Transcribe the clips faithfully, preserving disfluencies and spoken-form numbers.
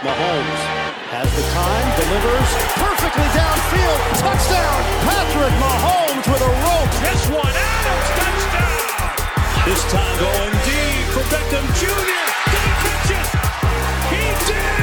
Mahomes has the time, delivers perfectly downfield, touchdown! Patrick Mahomes with a rope. This one, Adams, touchdown! This time going deep for Beckham Junior Did he catch it? He did!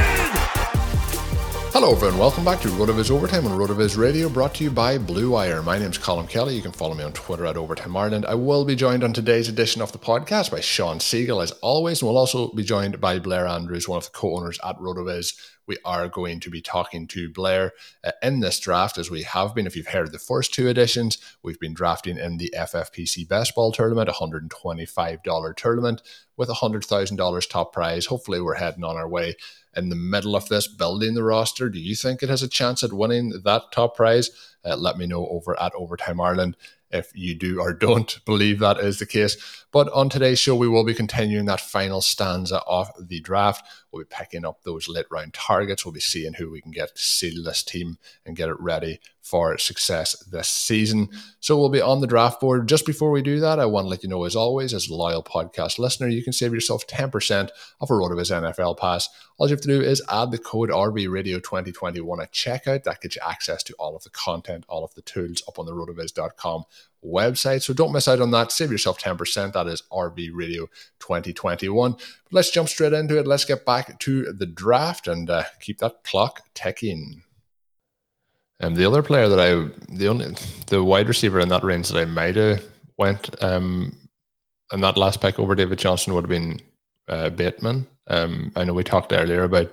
Hello, everyone. Welcome back to RotoViz Overtime on RotoViz Radio, brought to you by Blue Wire. My name's Colm Kelly. You can follow me on Twitter at Overtime Ireland. I will be joined on today's edition of the podcast by Sean Siegel, as always, and we'll also be joined by Blair Andrews, one of the co-owners at RotoViz. We are going to be talking to Blair uh, in this draft, as we have been. If you've heard the first two editions, we've been drafting in the F F P C Best Ball Tournament, one hundred twenty-five dollars tournament with one hundred thousand dollars top prize. Hopefully we're heading on our way in the middle of this, building the roster. Do you think it has a chance at winning that top prize? Uh, let me know over at Overtime Ireland if you do or don't believe that is the case. But on today's show, we will be continuing that final stanza of the draft. We'll be picking up those late round targets. We'll be seeing who we can get to seal this team and get it ready for success this season. So we'll be on the draft board. Just before we do that, I want to let you know, as always, as a loyal podcast listener, you can save yourself ten percent off a RotoViz N F L pass. All you have to do is add the code R B Radio twenty twenty-one at checkout. That gets you access to all of the content, all of the tools up on the rotoviz dot com website. So don't miss out on that. Save yourself ten percent. That is R B Radio twenty twenty-one. But let's jump straight into it. Let's get back to the draft and uh, keep that clock ticking. And um, the other player that I, the only, the wide receiver in that range that I might have went, um, and that last pick over David Johnson would have been uh, Bateman. Um, I know we talked earlier about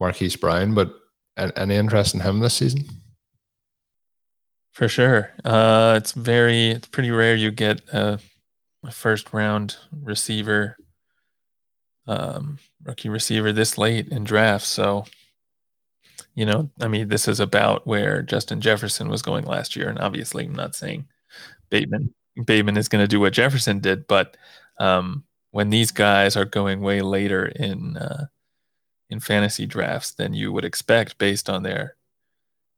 Marquise Brown, but any interest in him this season? For sure. Uh, it's very, it's pretty rare you get a, a first round receiver, um, rookie receiver this late in drafts. So, you know, I mean, this is about where Justin Jefferson was going last year. And obviously I'm not saying Bateman, Bateman is going to do what Jefferson did, but um, when these guys are going way later in, uh, in fantasy drafts than you would expect based on their,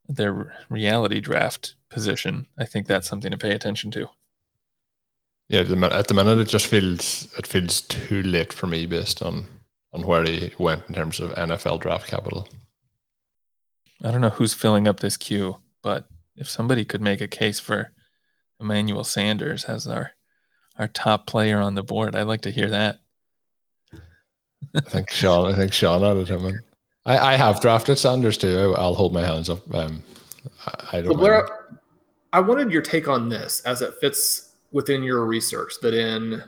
their reality draft position, I think that's something to pay attention to. Yeah, at the minute it just feels it feels too late for me based on on where he went in terms of N F L draft capital. I don't know who's filling up this queue, but if somebody could make a case for Emmanuel Sanders as our our top player on the board, I'd like to hear that. I think Sean I think Sean added him in. I, I have drafted Sanders too. I'll hold my hands up. Um, I, I don't. So Blair, I wanted your take on this as it fits within your research. That in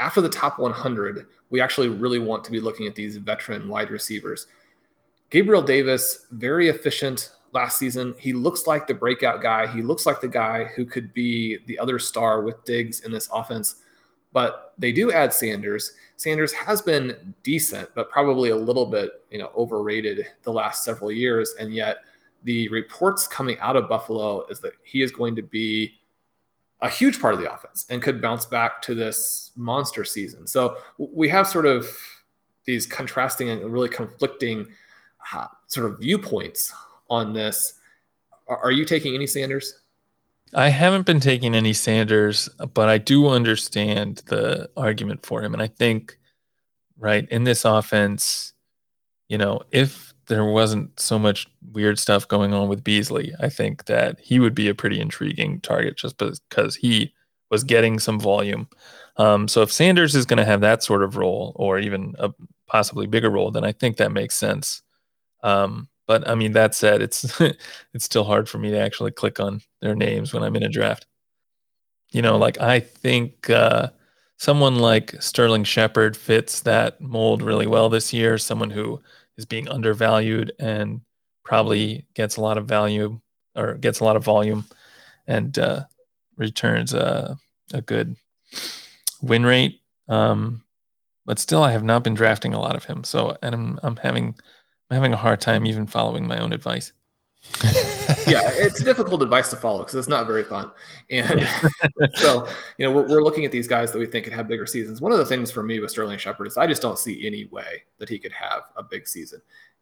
after the top one hundred, we actually really want to be looking at these veteran wide receivers. Gabriel Davis, very efficient last season. He looks like the breakout guy. He looks like the guy who could be the other star with Diggs in this offense. But they do add Sanders. Sanders has been decent, but probably a little bit, you know, overrated the last several years. And yet the reports coming out of Buffalo is that he is going to be a huge part of the offense and could bounce back to this monster season. So we have sort of these contrasting and really conflicting uh, sort of viewpoints on this. Are you taking any Sanders? I haven't been taking any Sanders, but I do understand the argument for him. And I think, right, in this offense, you know, if there wasn't so much weird stuff going on with Beasley, I think that he would be a pretty intriguing target just because he was getting some volume. Um, so if Sanders is going to have that sort of role or even a possibly bigger role, then I think that makes sense Um, but I mean, that said, it's it's still hard for me to actually click on their names when I'm in a draft. You know, like I think uh, someone like Sterling Shepherd fits that mold really well this year. Someone who is being undervalued and probably gets a lot of value or gets a lot of volume and uh, returns a, a good win rate. Um, but still, I have not been drafting a lot of him. So, and I'm I'm having I'm having a hard time even following my own advice. Yeah, it's difficult advice to follow because it's not very fun. And so, you know, we're, we're looking at these guys that we think could have bigger seasons. One of the things for me with Sterling Shepard is I just don't see any way that he could have a big season.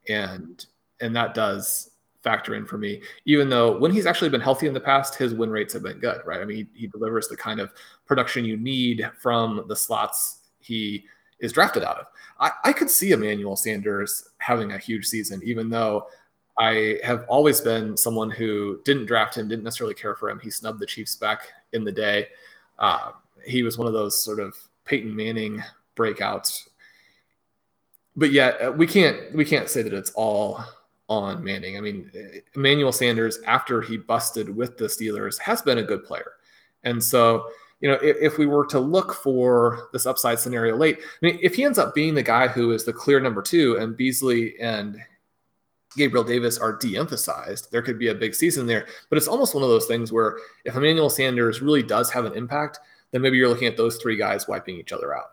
And and that does factor in for me, even though when he's actually been healthy in the past, his win rates have been good, right? I mean, he, he delivers the kind of production you need from the slots he is drafted out of. I, I could see Emmanuel Sanders having a huge season, even though I have always been someone who didn't draft him, didn't necessarily care for him. He snubbed the Chiefs back in the day. Uh, he was one of those sort of Peyton Manning breakouts. But yet we can't we can't say that it's all on Manning. I mean, Emmanuel Sanders, after he busted with the Steelers, has been a good player. And so, you know, if, if we were to look for this upside scenario late, I mean, if he ends up being the guy who is the clear number two and Beasley and Gabriel Davis are de-emphasized, there could be a big season there. But it's almost one of those things where if Emmanuel Sanders really does have an impact, then maybe you're looking at those three guys wiping each other out.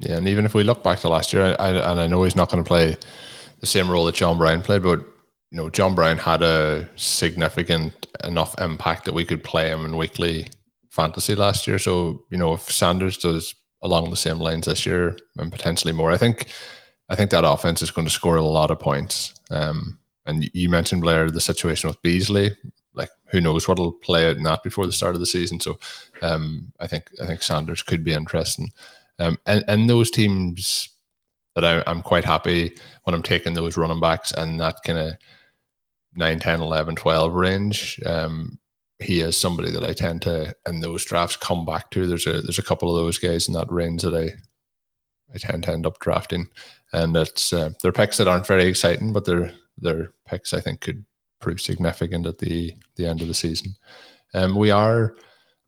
Yeah, and even if we look back to last year, I, and I know he's not going to play the same role that John Brown played, but you know, John Brown had a significant enough impact that we could play him in weekly fantasy last year. So, you know, if Sanders does along the same lines this year and potentially more, I think I think that offense is going to score a lot of points. Um, and you mentioned, Blair, the situation with Beasley. Like, who knows what'll play out in that before the start of the season. So, um, I think I think Sanders could be interesting. Um, and and those teams that I, I'm quite happy when I'm taking those running backs and that kind of nine, ten, eleven, twelve range. Um, he is somebody that I tend to in those drafts come back to. There's a there's a couple of those guys in that range that I I tend to end up drafting. And it's uh, they're picks that aren't very exciting, but their their picks I think could prove significant at the the end of the season. Um, we are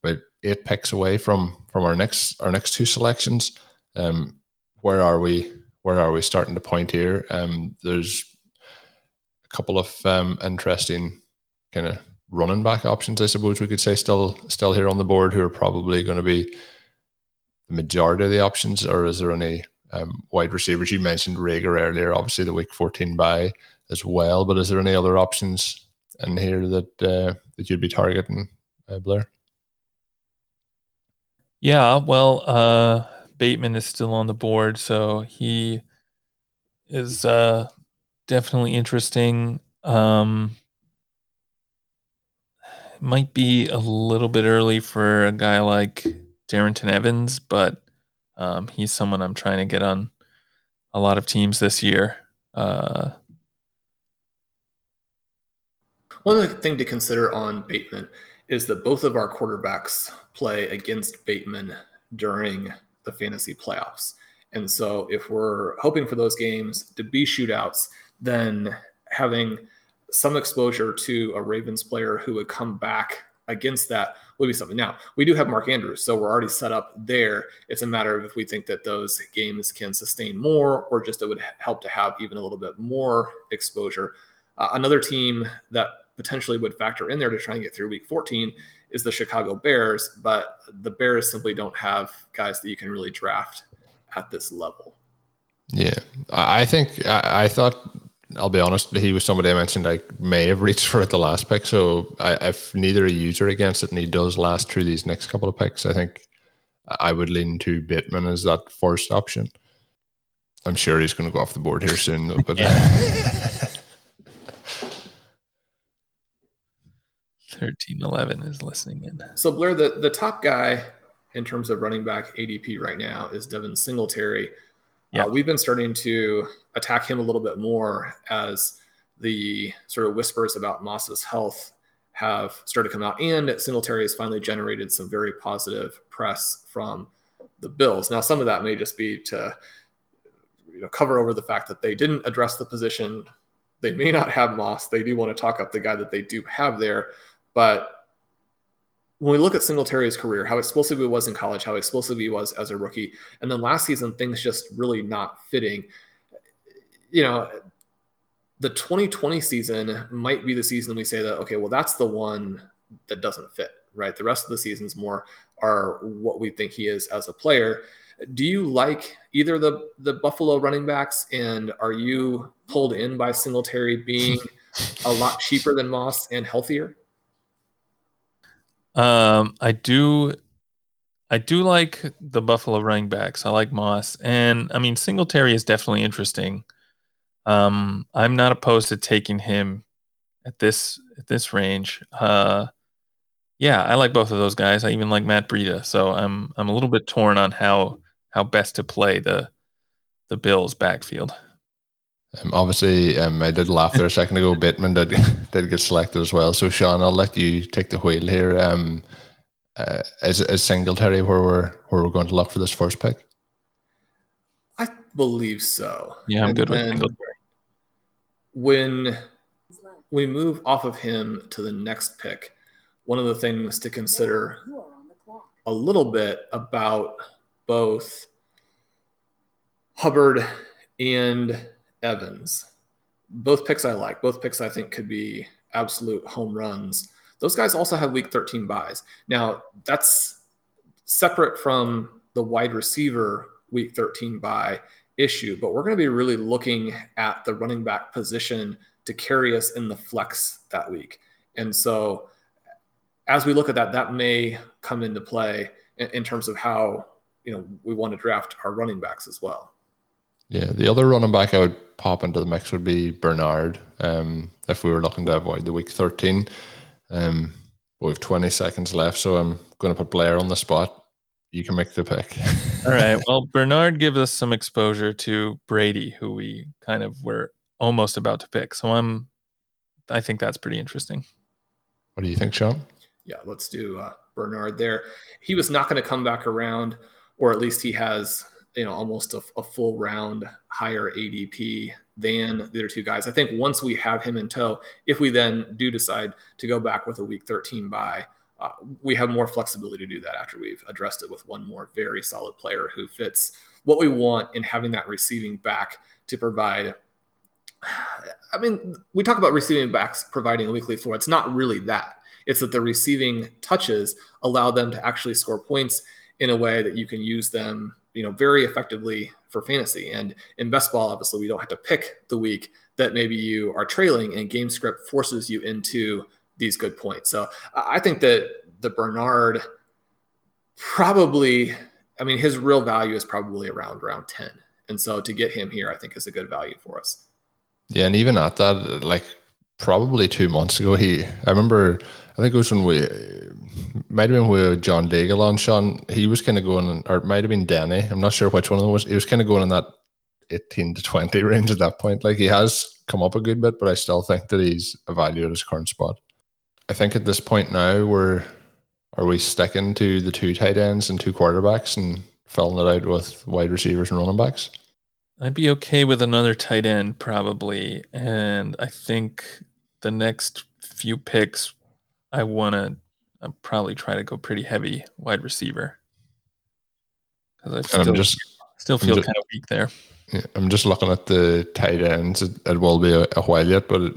about eight picks away from from our next our next two selections. Um, where are we? Where are we starting to point here? Um, there's a couple of um, interesting kind of running back options, I suppose we could say, still still here on the board, who are probably going to be the majority of the options. Or is there any? Um, wide receivers? You mentioned Rager earlier, obviously the week fourteen bye as well, but is there any other options in here that uh, that you'd be targeting, uh, Blair? Yeah, well, uh, Bateman is still on the board, so he is uh, definitely interesting. Um, might be a little bit early for a guy like Darrington Evans, but Um, he's someone I'm trying to get on a lot of teams this year. Uh, One other thing to consider on Bateman is that both of our quarterbacks play against Bateman during the fantasy playoffs. And so if we're hoping for those games to be shootouts, then having some exposure to a Ravens player who would come back against that would be something. Now, we do have Mark Andrews, so we're already set up there. It's a matter of if we think that those games can sustain more, or just it would help to have even a little bit more exposure. Uh, another team that potentially would factor in there to try and get through week fourteen is the Chicago Bears, but the Bears simply don't have guys that you can really draft at this level. Yeah, I think I, I thought... I'll be honest, he was somebody I mentioned I may have reached for at the last pick. So I, if neither a user against it and he does last through these next couple of picks, I think I would lean to Bateman as that first option. I'm sure he's going to go off the board here soon, though, but thirteen eleven is listening in. So Blair, the, the top guy in terms of running back A D P right now is Devin Singletary. Yeah, uh, we've been starting to attack him a little bit more as the sort of whispers about Moss's health have started to come out, and Singletary has finally generated some very positive press from the Bills. Now, some of that may just be to you know, cover over the fact that they didn't address the position They may not have Moss. They do want to talk up the guy that they do have there. But when we look at Singletary's career, how explosive he was in college, how explosive he was as a rookie, and then last season, things just really not fitting. You know, the twenty twenty season might be the season we say that, okay, well, that's the one that doesn't fit, right? The rest of the seasons more are what we think he is as a player. Do you like either the, the Buffalo running backs, and are you pulled in by Singletary being a lot cheaper than Moss and healthier? Um, I do, I do like the Buffalo running backs. I like Moss, and I mean Singletary is definitely interesting. Um, I'm not opposed to taking him at this at this range. Uh, yeah, I like both of those guys. I even like Matt Breida, so I'm I'm a little bit torn on how how best to play the the Bills backfield. Um, obviously, um, I did laugh there a second ago. Bateman did did get selected as well. So, Sean, I'll let you take the wheel here. Um, uh, is is Singletary where we're where we're going to look for this first pick? I believe so. Yeah, I'm and good with Singletary. When we move off of him to the next pick, one of the things to consider a little bit about both Hubbard and Evans. Both picks I like. Both picks I think could be absolute home runs. Those guys also have week thirteen buys. Now, that's separate from the wide receiver week thirteen buy issue, but we're going to be really looking at the running back position to carry us in the flex that week. And so as we look at that, that may come into play in, in terms of how, you know, we want to draft our running backs as well. Yeah, the other running back I would pop into the mix would be Bernard, um, if we were looking to avoid the week thirteen. Um, we have twenty seconds left, so I'm going to put Blair on the spot. You can make the pick. All right, well, Bernard gives us some exposure to Brady, who we kind of were almost about to pick. So I'm, I think that's pretty interesting. What do you think, Sean? Yeah, let's do uh, Bernard there. He was not going to come back around, or at least he has – you know, almost a, a full round higher A D P than the other two guys. I think once we have him in tow, if we then do decide to go back with a week thirteen bye, uh, we have more flexibility to do that after we've addressed it with one more very solid player who fits what we want in having that receiving back to provide. I mean, we talk about receiving backs providing a weekly floor. It's not really that. It's that the receiving touches allow them to actually score points in a way that you can use them, you know, very effectively for fantasy. And in best ball, obviously, we don't have to pick the week that maybe you are trailing, and game script forces you into these good points. So I think that the Bernard probably, I mean, his real value is probably around round ten. And so to get him here, I think is a good value for us. Yeah. And even at that, like probably two months ago, he, I remember, I think it was when we, might have been with John Daigle on, Sean. He was kind of going, or it might have been Danny. I'm not sure which one of them was. He was kind of going in that eighteen to twenty range at that point. Like, he has come up a good bit, but I still think that he's evaluated his current spot. I think at this point now, we're, are we sticking to the two tight ends and two quarterbacks and filling it out with wide receivers and running backs? I'd be okay with another tight end probably. And I think the next few picks, I want to I'll probably try to go pretty heavy wide receiver. Because I still, I'm just, still feel I'm just, kind of weak there. Yeah, I'm just looking at the tight ends. It, it will be a, a while yet, but it,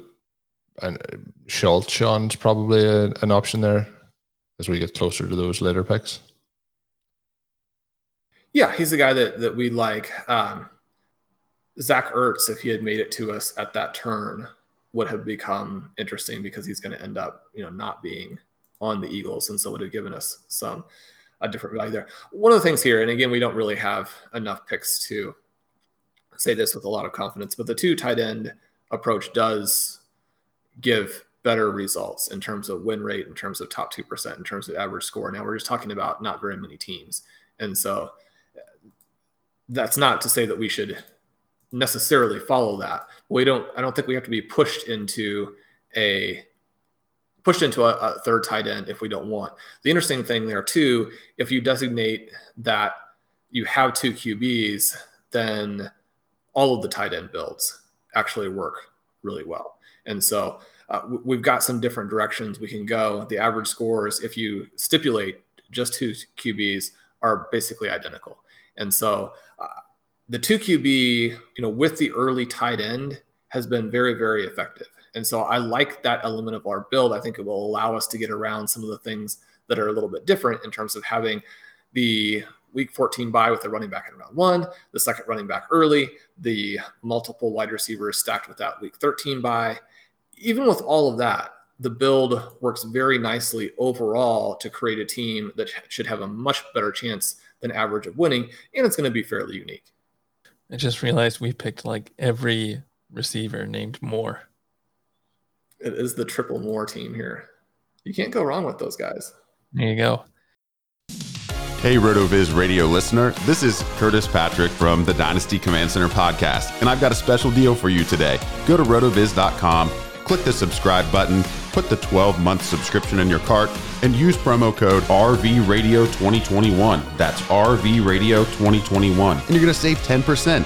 and Schultz, Sean's probably a, an option there as we get closer to those later picks. Yeah, he's the guy that, that we like. Um, Zach Ertz, if he had made it to us at that turn, would have become interesting because he's going to end up, you know, not being on the Eagles, and so would have given us some a different value there. One of the things here, and again, we don't really have enough picks to say this with a lot of confidence, but the two tight end approach does give better results in terms of win rate, in terms of top two percent, in terms of average score. Now we're just talking about not very many teams. And so that's not to say that we should necessarily follow that. We don't, I don't think we have to be pushed into a pushed into a, a third tight end if we don't want. The interesting thing there too, if you designate that you have two Q Bs, then all of the tight end builds actually work really well. And so uh, we've got some different directions we can go. The average scores, if you stipulate just two Q Bs, are basically identical. And so uh, the two Q B, you know, with the early tight end has been very, very effective. And so I like that element of our build. I think it will allow us to get around some of the things that are a little bit different in terms of having the week fourteen bye with the running back in round one, the second running back early, the multiple wide receivers stacked with that week thirteen bye. Even with all of that, the build works very nicely overall to create a team that should have a much better chance than average of winning, and it's going to be fairly unique. I just realized we picked like every receiver named Moore. It is the triple Moore team here. You can't go wrong with those guys. There you go. Hey, RotoViz radio listener, this is Curtis Patrick from the Dynasty Command Center podcast, and I've got a special deal for you today. Go to roto viz dot com, click the subscribe button, put the twelve-month subscription in your cart, and use promo code R V radio twenty twenty-one. That's R V radio twenty twenty-one, and you're going to save ten percent.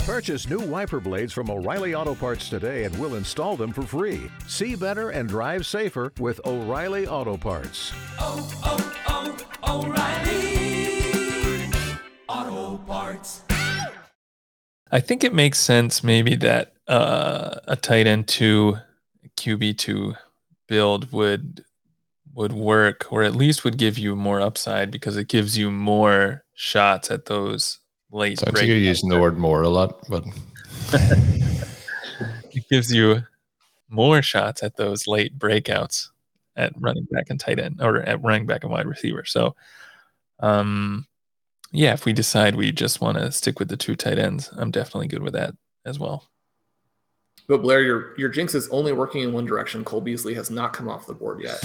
Purchase new wiper blades from O'Reilly Auto Parts today and we'll install them for free. See better and drive safer with O'Reilly Auto Parts. Oh, oh, oh, O'Reilly Auto Parts. I think it makes sense maybe that uh, a tight end two, Q B two build would would work, or at least would give you more upside because it gives you more shots at those late. So I think you're using the word more a lot, but it gives you more shots at those late breakouts at running back and tight end, or at running back and wide receiver. So, um, yeah, if we decide we just want to stick with the two tight ends, I'm definitely good with that as well. But Blair, your your jinx is only working in one direction. Cole Beasley has not come off the board yet.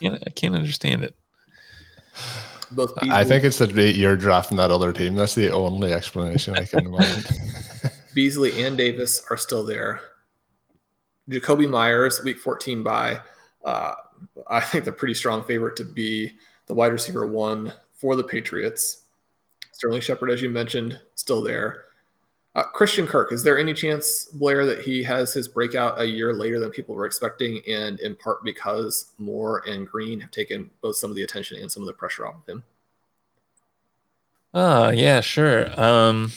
Yeah, I can't understand it. Both Beasley, I think it's the date you're drafting that other team. That's the only explanation I can imagine. Beasley and Davis are still there. Jacoby Myers, week fourteen bye. Uh, I think the pretty strong favorite to be the wide receiver one for the Patriots. Sterling Shepherd, as you mentioned, still there. Uh, Christian Kirk, is there any chance, Blair, that he has his breakout a year later than people were expecting, and in part because Moore and Green have taken both some of the attention and some of the pressure off of him? Uh, yeah, sure. Um,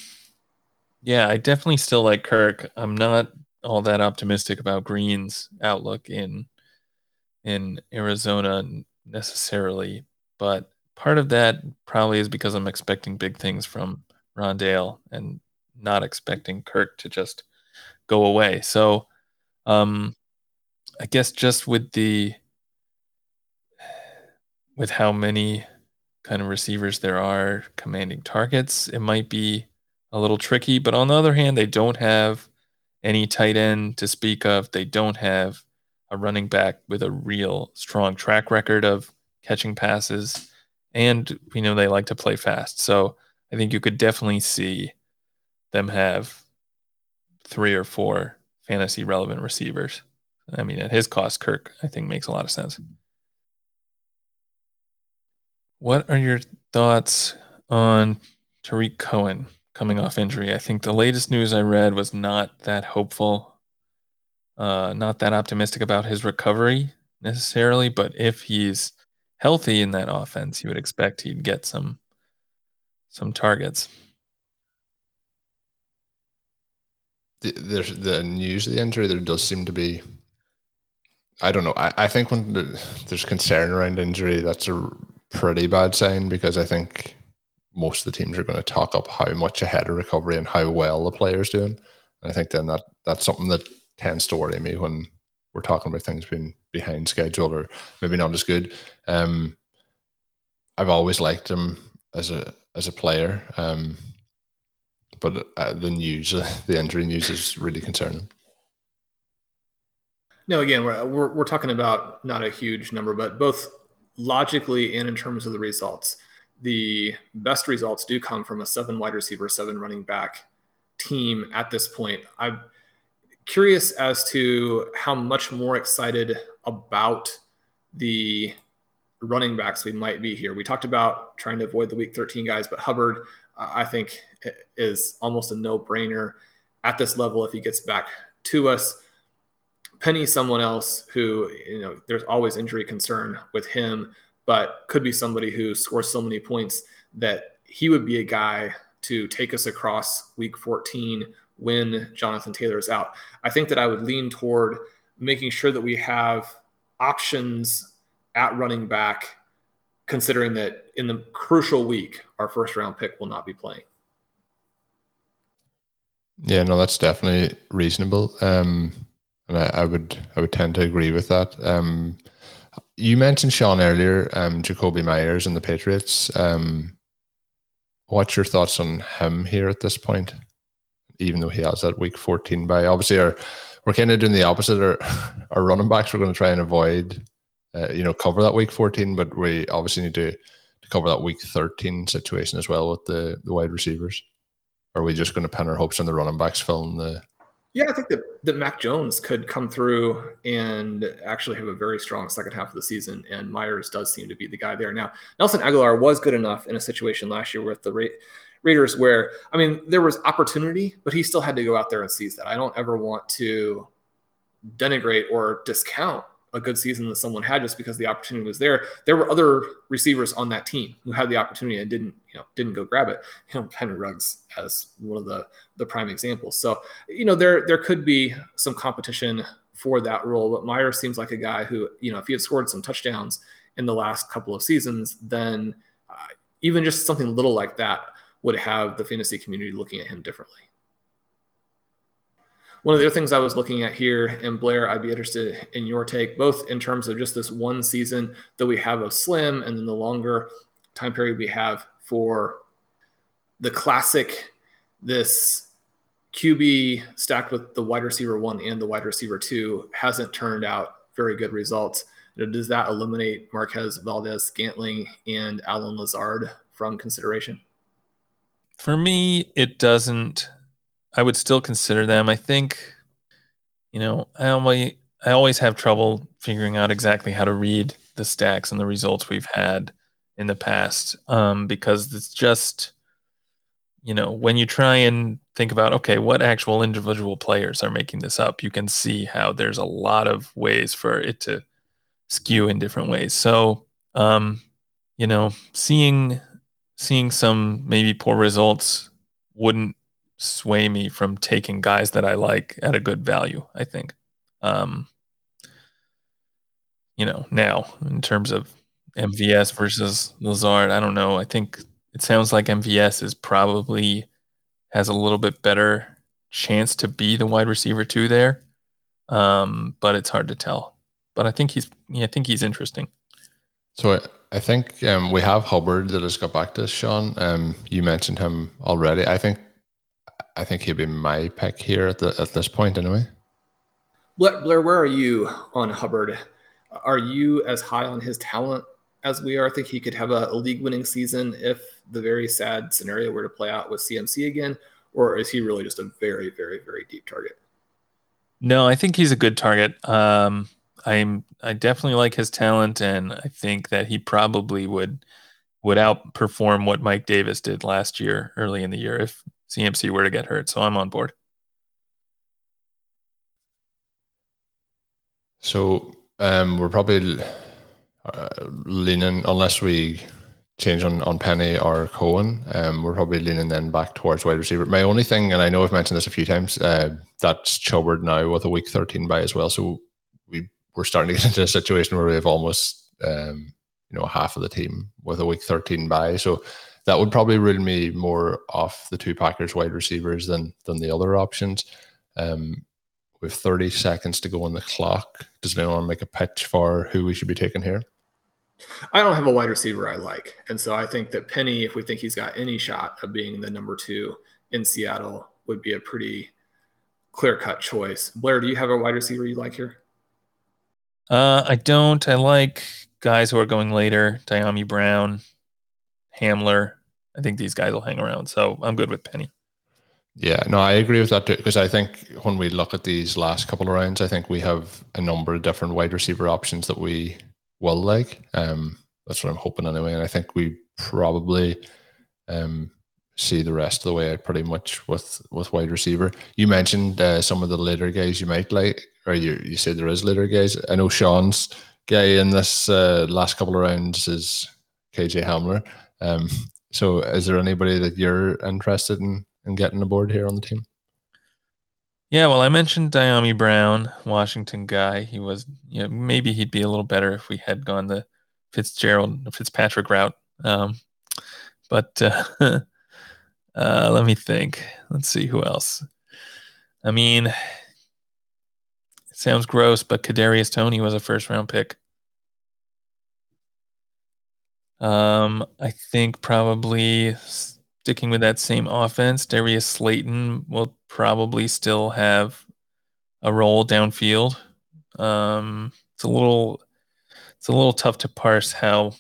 yeah, I definitely still like Kirk. I'm not all that optimistic about Green's outlook in in Arizona necessarily, but part of that probably is because I'm expecting big things from Rondale and not expecting Kirk to just go away. So um, I guess just with the, with how many kind of receivers there are commanding targets, it might be a little tricky, but on the other hand, they don't have any tight end to speak of. They don't have a running back with a real strong track record of catching passes. And we know they like to play fast. So I think you could definitely see them have three or four fantasy relevant receivers. I mean, at his cost, Kirk, I think, makes a lot of sense. What are your thoughts on Tariq Cohen? coming off injury. I think the latest news I read was not that hopeful, uh, not that optimistic about his recovery necessarily, but if he's healthy in that offense, you would expect he'd get some some targets. The, the, the news of the injury, there does seem to be, I don't know, I, I think when there's concern around injury, that's a pretty bad sign, because I think most of the teams are going to talk up how much ahead of recovery and how well the player's doing. And I think then that that's something that tends to worry me when we're talking about things being behind schedule or maybe not as good. Um, I've always liked him as a as a player, um, but uh, the news, uh, the injury news, is really concerning. No, again, we're, we're we're talking about not a huge number, but both logically and in terms of the results, the best results do come from a seven wide receiver, seven running back team at this point. I'm curious as to how much more excited about the running backs we might be here. We talked about trying to avoid the week thirteen guys, but Hubbard, uh, I think, is almost a no-brainer at this level if he gets back to us. Penny, someone else who, you know, there's always injury concern with him, but could be somebody who scores so many points that he would be a guy to take us across week fourteen when Jonathan Taylor is out. I think that I would lean toward making sure that we have options at running back, considering that in the crucial week, our first round pick will not be playing. Yeah, no, that's definitely reasonable. Um, and I, I would, I would tend to agree with that. Um, You mentioned, Sean, earlier, um, Jacoby Myers and the Patriots. Um, what's your thoughts on him here at this point, even though he has that week fourteen bye? Obviously, our, we're kind of doing the opposite. Our, our running backs, we're going to try and avoid, uh, you know, cover that week fourteen, but we obviously need to, to cover that week thirteen situation as well with the, the wide receivers. Are we just going to pin our hopes on the running backs filling the... Yeah, I think that, that Mac Jones could come through and actually have a very strong second half of the season, and Myers does seem to be the guy there. Now, Nelson Aguilar was good enough in a situation last year with the Ra- Raiders where, I mean, there was opportunity, but he still had to go out there and seize that. I don't ever want to denigrate or discount a good season that someone had just because the opportunity was there. There were other receivers on that team who had the opportunity and didn't, you know, didn't go grab it. You know, Henry Ruggs as one of the, the prime examples. So, you know, there, there could be some competition for that role, but Myers seems like a guy who, you know, if he had scored some touchdowns in the last couple of seasons, then uh, even just something little like that would have the fantasy community looking at him differently. One of the other things I was looking at here, and Blair, I'd be interested in your take, both in terms of just this one season that we have of Slim and then the longer time period we have for the classic, this Q B stacked with the wide receiver one and the wide receiver two hasn't turned out very good results. Does that eliminate Marquez Valdez-Scantling and Allen Lazard from consideration? For me, it doesn't. I would still consider them. I think, you know, I always, I always have trouble figuring out exactly how to read the stacks and the results we've had in the past, um, because it's just, you know, when you try and think about, okay, what actual individual players are making this up, you can see how there's a lot of ways for it to skew in different ways. So, um, you know, seeing seeing some maybe poor results wouldn't sway me from taking guys that I like at a good value, I think. Um, you know, now in terms of M V S versus Lazard, I don't know. I think it sounds like M V S is probably has a little bit better chance to be the wide receiver two there. Um, but it's hard to tell. But I think he's, yeah, I think he's interesting. So I, I think um, we have Hubbard that has got back to us, Sean. Um, you mentioned him already. I think I think he'd be my pick here at the at this point, anyway. Blair, where are you on Hubbard? Are you as high on his talent as we are? I think he could have a, a league-winning season if the very sad scenario were to play out with C M C again, or is he really just a very, very, very deep target? No, I think he's a good target. Um, I'm I definitely like his talent, and I think that he probably would would outperform what Mike Davis did last year, early in the year, if C M C were to get hurt, so I'm on board. So um, we're probably uh, leaning, unless we change on, on Penny or Cohen, um, we're probably leaning then back towards wide receiver. My only thing, and I know I've mentioned this a few times, uh, that's Hubbard now with a week thirteen bye as well. So we, we're starting to get into a situation where we have almost um, you know, half of the team with a week thirteen bye. So that would probably rule me more off the two Packers wide receivers than than the other options. Um, with thirty seconds to go on the clock, does anyone make a pitch for who we should be taking here? I don't have a wide receiver I like. And so I think that Penny, if we think he's got any shot of being the number two in Seattle, would be a pretty clear-cut choice. Blair, do you have a wide receiver you like here? Uh, I don't. I like guys who are going later. Dyami Brown, Hamler. I think these guys will hang around. So I'm good with Penny. Yeah, no, I agree with that too, because I think when we look at these last couple of rounds, I think we have a number of different wide receiver options that we will like. Um, that's what I'm hoping anyway. And I think we probably um, see the rest of the way out pretty much with, with wide receiver. You mentioned uh, some of the later guys you might like, or you, you said there is later guys. I know Sean's guy in this uh, last couple of rounds is K J. Hamler. Um, so is there anybody that you're interested in and getting aboard here on the team? Yeah, well, I mentioned Dyami Brown, Washington guy. He was, you know, maybe he'd be a little better if we had gone the Fitzgerald, Fitzpatrick route. Um, but uh, uh, let me think. Let's see who else. I mean, it sounds gross, but Kadarius Toney was a first-round pick. Um, I think probably... sticking with that same offense, Darius Slayton will probably still have a role downfield. Um, it's a little, it's a little tough to parse how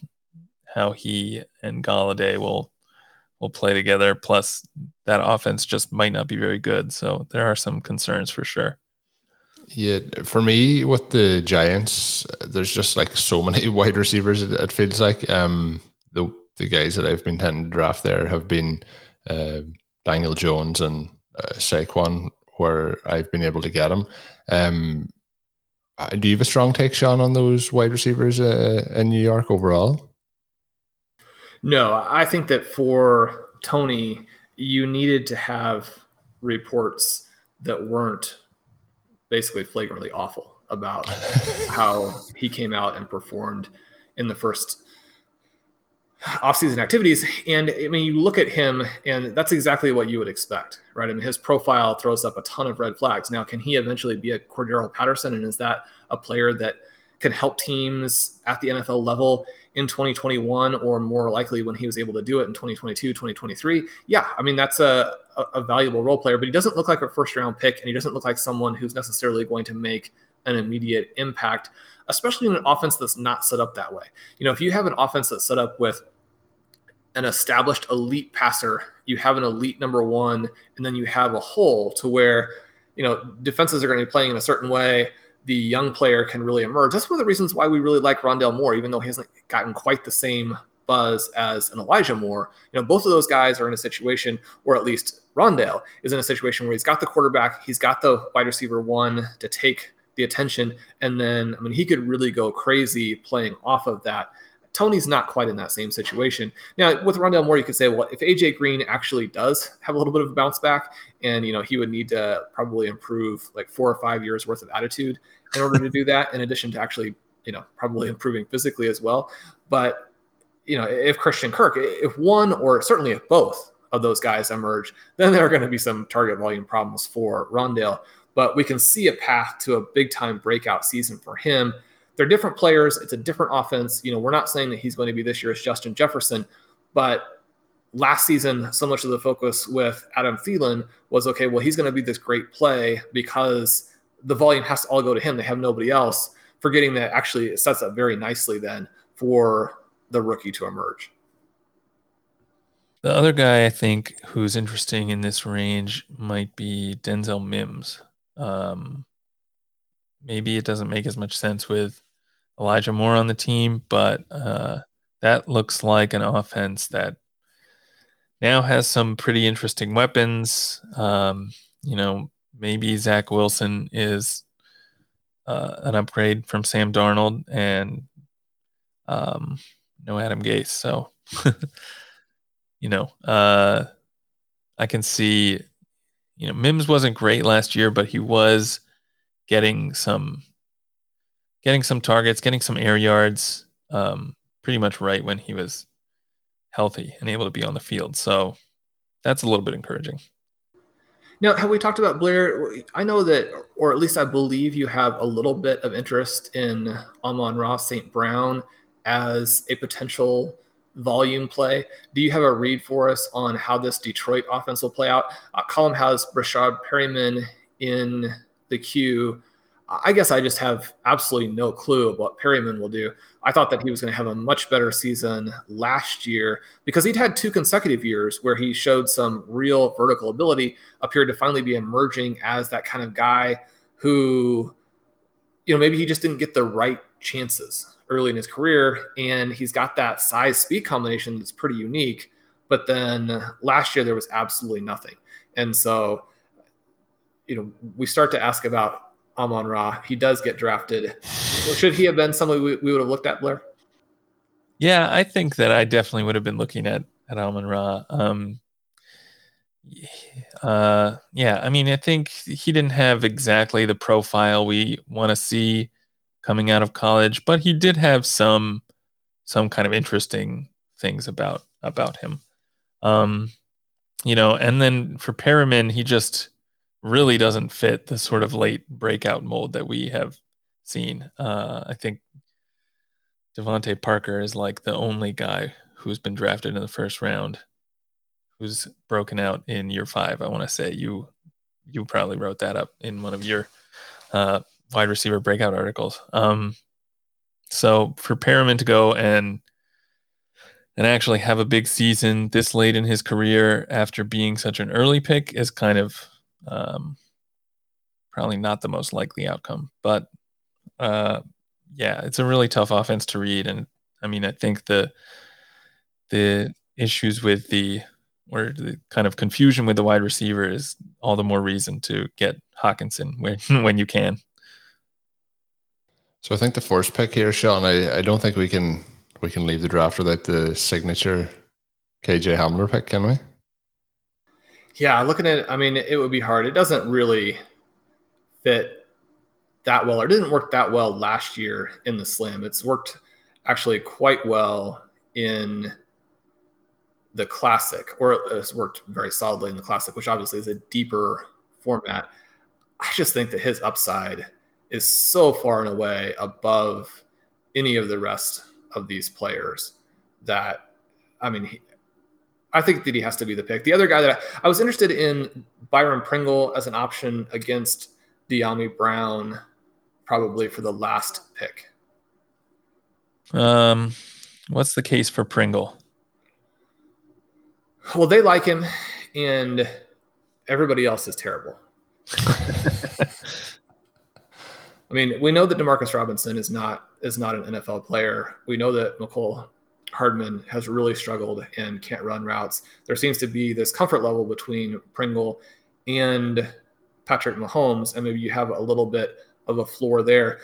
how he and Galladay will will play together. Plus, that offense just might not be very good, so there are some concerns for sure. Yeah, for me with the Giants, there's just like so many wide receivers. It, it feels like um the. The guys that I've been tending to draft there have been uh, Daniel Jones and uh, Saquon, where I've been able to get them. Um, do you have a strong take, Sean, on those wide receivers uh, in New York overall? No, I think that for Toney, you needed to have reports that weren't basically flagrantly awful about how he came out and performed in the first offseason activities. And I mean, you look at him and that's exactly what you would expect, right? I mean, his profile throws up a ton of red flags. Now, can he eventually be a Cordero Patterson? And is that a player that can help teams at the N F L level in twenty twenty-one, or more likely when he was able to do it in twenty twenty-two, twenty twenty-three? Yeah. I mean, that's a, a valuable role player, but he doesn't look like a first round pick. And he doesn't look like someone who's necessarily going to make an immediate impact, especially in an offense that's not set up that way. You know, if you have an offense that's set up with an established elite passer, you have an elite number one, and then you have a hole to where, you know, defenses are going to be playing in a certain way. The young player can really emerge. That's one of the reasons why we really like Rondale Moore, even though he hasn't gotten quite the same buzz as an Elijah Moore. You know, both of those guys are in a situation, or at least Rondale is in a situation where he's got the quarterback, he's got the wide receiver one to take the attention. And then, I mean, he could really go crazy playing off of that. Tony's not quite in that same situation. Now, with Rondale Moore, you could say, well, if A J Green actually does have a little bit of a bounce back, and, you know, he would need to probably improve like four or five years worth of attitude in order to do that, in addition to actually, you know, probably improving physically as well. But, you know, if Christian Kirk, if one, or certainly if both of those guys emerge, then there are going to be some target volume problems for Rondale. But we can see a path to a big-time breakout season for him. They're different players. It's a different offense. You know, we're not saying that he's going to be this year's Justin Jefferson, but last season, so much of the focus with Adam Thielen was, okay, well, he's going to be this great play because the volume has to all go to him. They have nobody else, forgetting that actually it sets up very nicely then for the rookie to emerge. The other guy I think who's interesting in this range might be Denzel Mims. Um, maybe it doesn't make as much sense with Elijah Moore on the team, but uh, that looks like an offense that now has some pretty interesting weapons. Um, you know, maybe Zach Wilson is uh, an upgrade from Sam Darnold, and um, no Adam Gase. So, you know, uh, I can see, you know, Mims wasn't great last year, but he was getting some, getting some targets, getting some air yards, um, pretty much right when he was healthy and able to be on the field. So that's a little bit encouraging. Now, have we talked about Blair? I know that, or at least I believe you have a little bit of interest in Amon-Ra Saint Brown as a potential volume play. Do you have a read for us on how this Detroit offense will play out? Uh, Colm has Rashad Perriman in the queue. I guess I just have absolutely no clue of what Perryman will do. I thought that he was going to have a much better season last year because he'd had two consecutive years where he showed some real vertical ability, appeared to finally be emerging as that kind of guy who, you know, maybe he just didn't get the right chances early in his career. And he's got that size speed combination that's pretty unique. But then last year there was absolutely nothing. And so, you know, we start to ask about Amon-Ra. He does get drafted. Should he have been somebody we, we would have looked at, Blair? Yeah, I think that I definitely would have been looking at at Amon-Ra. Um, uh, yeah, I mean, I think he didn't have exactly the profile we want to see coming out of college, but he did have some some kind of interesting things about about him. Um, you know, and then for Perriman, he just really doesn't fit the sort of late breakout mold that we have seen. Uh, I think Devontae Parker is like the only guy who's been drafted in the first round who's broken out in year five. I want to say you you probably wrote that up in one of your uh, wide receiver breakout articles. Um, so for Perriman to go and and actually have a big season this late in his career after being such an early pick is kind of Um, probably not the most likely outcome, but uh, yeah, it's a really tough offense to read. And I mean, I think the the issues with the or the kind of confusion with the wide receiver is all the more reason to get Hawkinson when when you can. So I think the first pick here, Sean, I, I don't think we can we can leave the draft without the signature K J Hamler pick, can we? Yeah, looking at it, I mean, it would be hard. It doesn't really fit that well, or it didn't work that well last year in the slam. It's worked actually quite well in the classic, or it's worked very solidly in the classic, which obviously is a deeper format. I just think that his upside is so far and away above any of the rest of these players that, I mean, he, I think that he has to be the pick. The other guy that I, I was interested in, Byron Pringle as an option against Dyami Brown, probably for the last pick. Um, what's the case for Pringle? Well, they like him, and everybody else is terrible. I mean, we know that Demarcus Robinson is not is not an N F L player. We know that McCole Hardman has really struggled and can't run routes. There seems to be this comfort level between Pringle and Patrick Mahomes, and maybe you have a little bit of a floor there.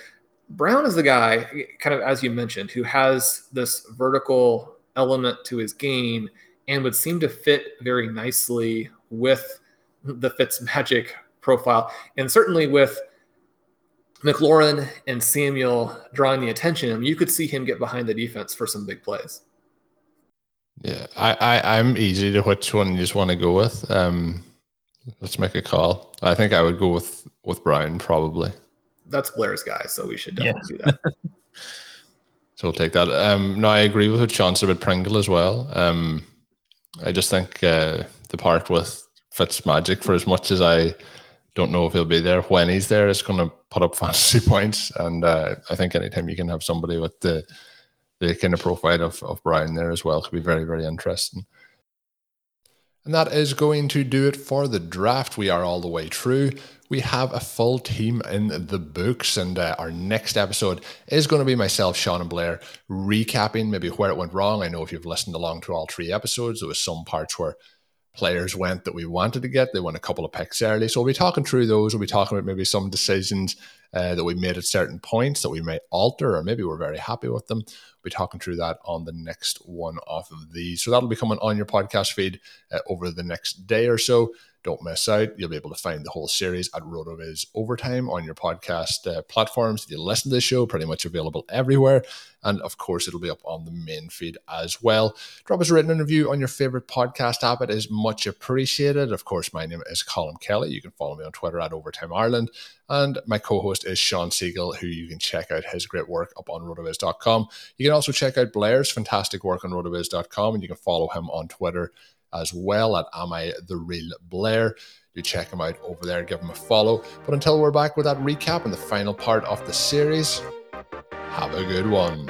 Brown is the guy, kind of as you mentioned, who has this vertical element to his game and would seem to fit very nicely with the Fitzmagic profile, and certainly with McLaurin and Samuel drawing the attention, you could see him get behind the defense for some big plays. Yeah, I, I, I'm easy to which one you just want to go with. Um, let's make a call. I think I would go with, with Brown, probably. That's Blair's guy, so we should definitely yeah. do that. So we'll take that. Um, no, I agree with what Sean said about Pringle as well. Um, I just think uh, the part with Fitzmagic, for as much as I don't know if he'll be there, when he's there, it's going to put up fantasy points. And uh, I think anytime you can have somebody with the the kind of profile of, of Brown there as well could be very, very interesting. And that is going to do it for the draft. We are all the way through. we have a full team in the books, and uh, our next episode is going to be myself, Sean, and Blair recapping maybe where it went wrong. I know if you've listened along to all three episodes, there was some parts where players went that we wanted to get. They won a couple of picks early. So we'll be talking through those. We'll be talking about maybe some decisions uh, that we made at certain points that we might alter, or maybe we're very happy with them. We'll be talking through that on the next one off of these. So that'll be coming on your podcast feed uh, over the next day or so. Don't miss out. You'll be able to find the whole series at RotoViz Overtime on your podcast uh, platforms. If you listen to the show, pretty much available everywhere. And of course, it'll be up on the main feed as well. Drop us a written interview on your favorite podcast app. It is much appreciated. Of course, my name is Colm Kelly. You can follow me on Twitter at Overtime Ireland. And my co-host is Sean Siegel, who you can check out his great work up on rotoviz dot com. You can also check out Blair's fantastic work on rotoviz dot com, and you can follow him on Twitter as well at Am I the Real Blair. Do check him out over there, give him a follow. But until we're back with that recap and the final part of the series, have a good one.